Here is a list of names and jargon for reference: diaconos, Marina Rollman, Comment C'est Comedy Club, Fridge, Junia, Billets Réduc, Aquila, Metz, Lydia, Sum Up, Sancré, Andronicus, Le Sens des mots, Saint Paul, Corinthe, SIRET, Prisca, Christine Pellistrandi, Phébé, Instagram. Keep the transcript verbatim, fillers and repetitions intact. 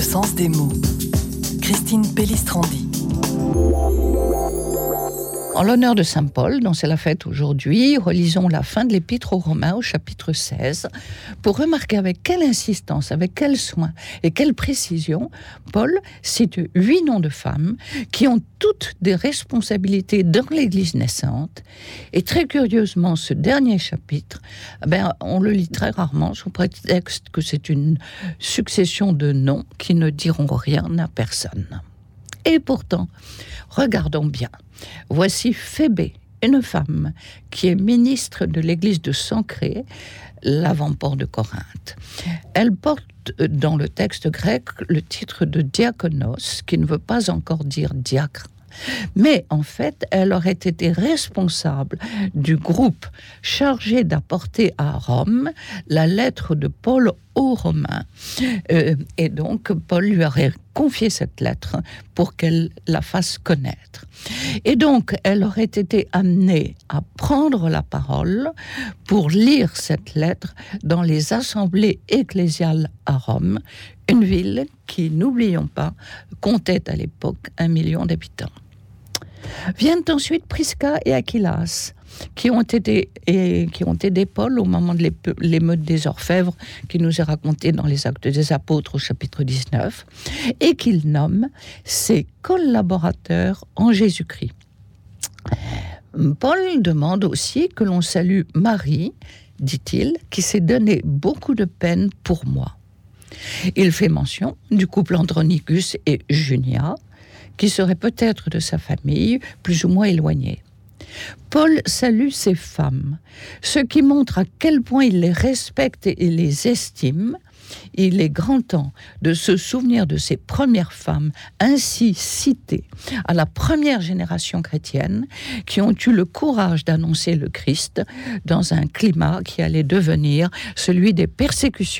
Le sens des mots. Christine Pellistrandi. En l'honneur de Saint Paul, dont c'est la fête aujourd'hui, relisons la fin de l'Épître aux Romains au chapitre seize pour remarquer avec quelle insistance, avec quel soin et quelle précision Paul cite huit noms de femmes qui ont toutes des responsabilités dans l'Église naissante. Et très curieusement, ce dernier chapitre, ben, on le lit très rarement sous prétexte que c'est une succession de noms qui ne diront rien à personne. Et pourtant, regardons bien. Voici Phébé, une femme qui est ministre de l'église de Sancré, l'avant-port de Corinthe. Elle porte dans le texte grec le titre de diaconos, qui ne veut pas encore dire diacre. Mais en fait, elle aurait été responsable du groupe chargé d'apporter à Rome la lettre de Paul aux Romains. Euh, et donc, Paul lui aurait confié cette lettre pour qu'elle la fasse connaître. Et donc, elle aurait été amenée à prendre la parole pour lire cette lettre dans les assemblées ecclésiales à Rome, une ville qui, n'oublions pas, comptait à l'époque un million d'habitants. Viennent ensuite Prisca et Aquila, qui ont aidé et qui ont aidé Paul au moment de l'émeute des orfèvres qui nous est racontée dans les Actes des Apôtres au chapitre dix-neuf, et qu'il nomme ses collaborateurs en Jésus-Christ. Paul demande aussi que l'on salue Marie, dit-il, qui s'est donné beaucoup de peine pour moi. Il fait mention du couple Andronicus et Junia, qui seraient peut-être de sa famille, plus ou moins éloignés. Paul salue ces femmes, ce qui montre à quel point il les respecte et les estime. Il est grand temps de se souvenir de ces premières femmes ainsi citées à la première génération chrétienne qui ont eu le courage d'annoncer le Christ dans un climat qui allait devenir celui des persécutions.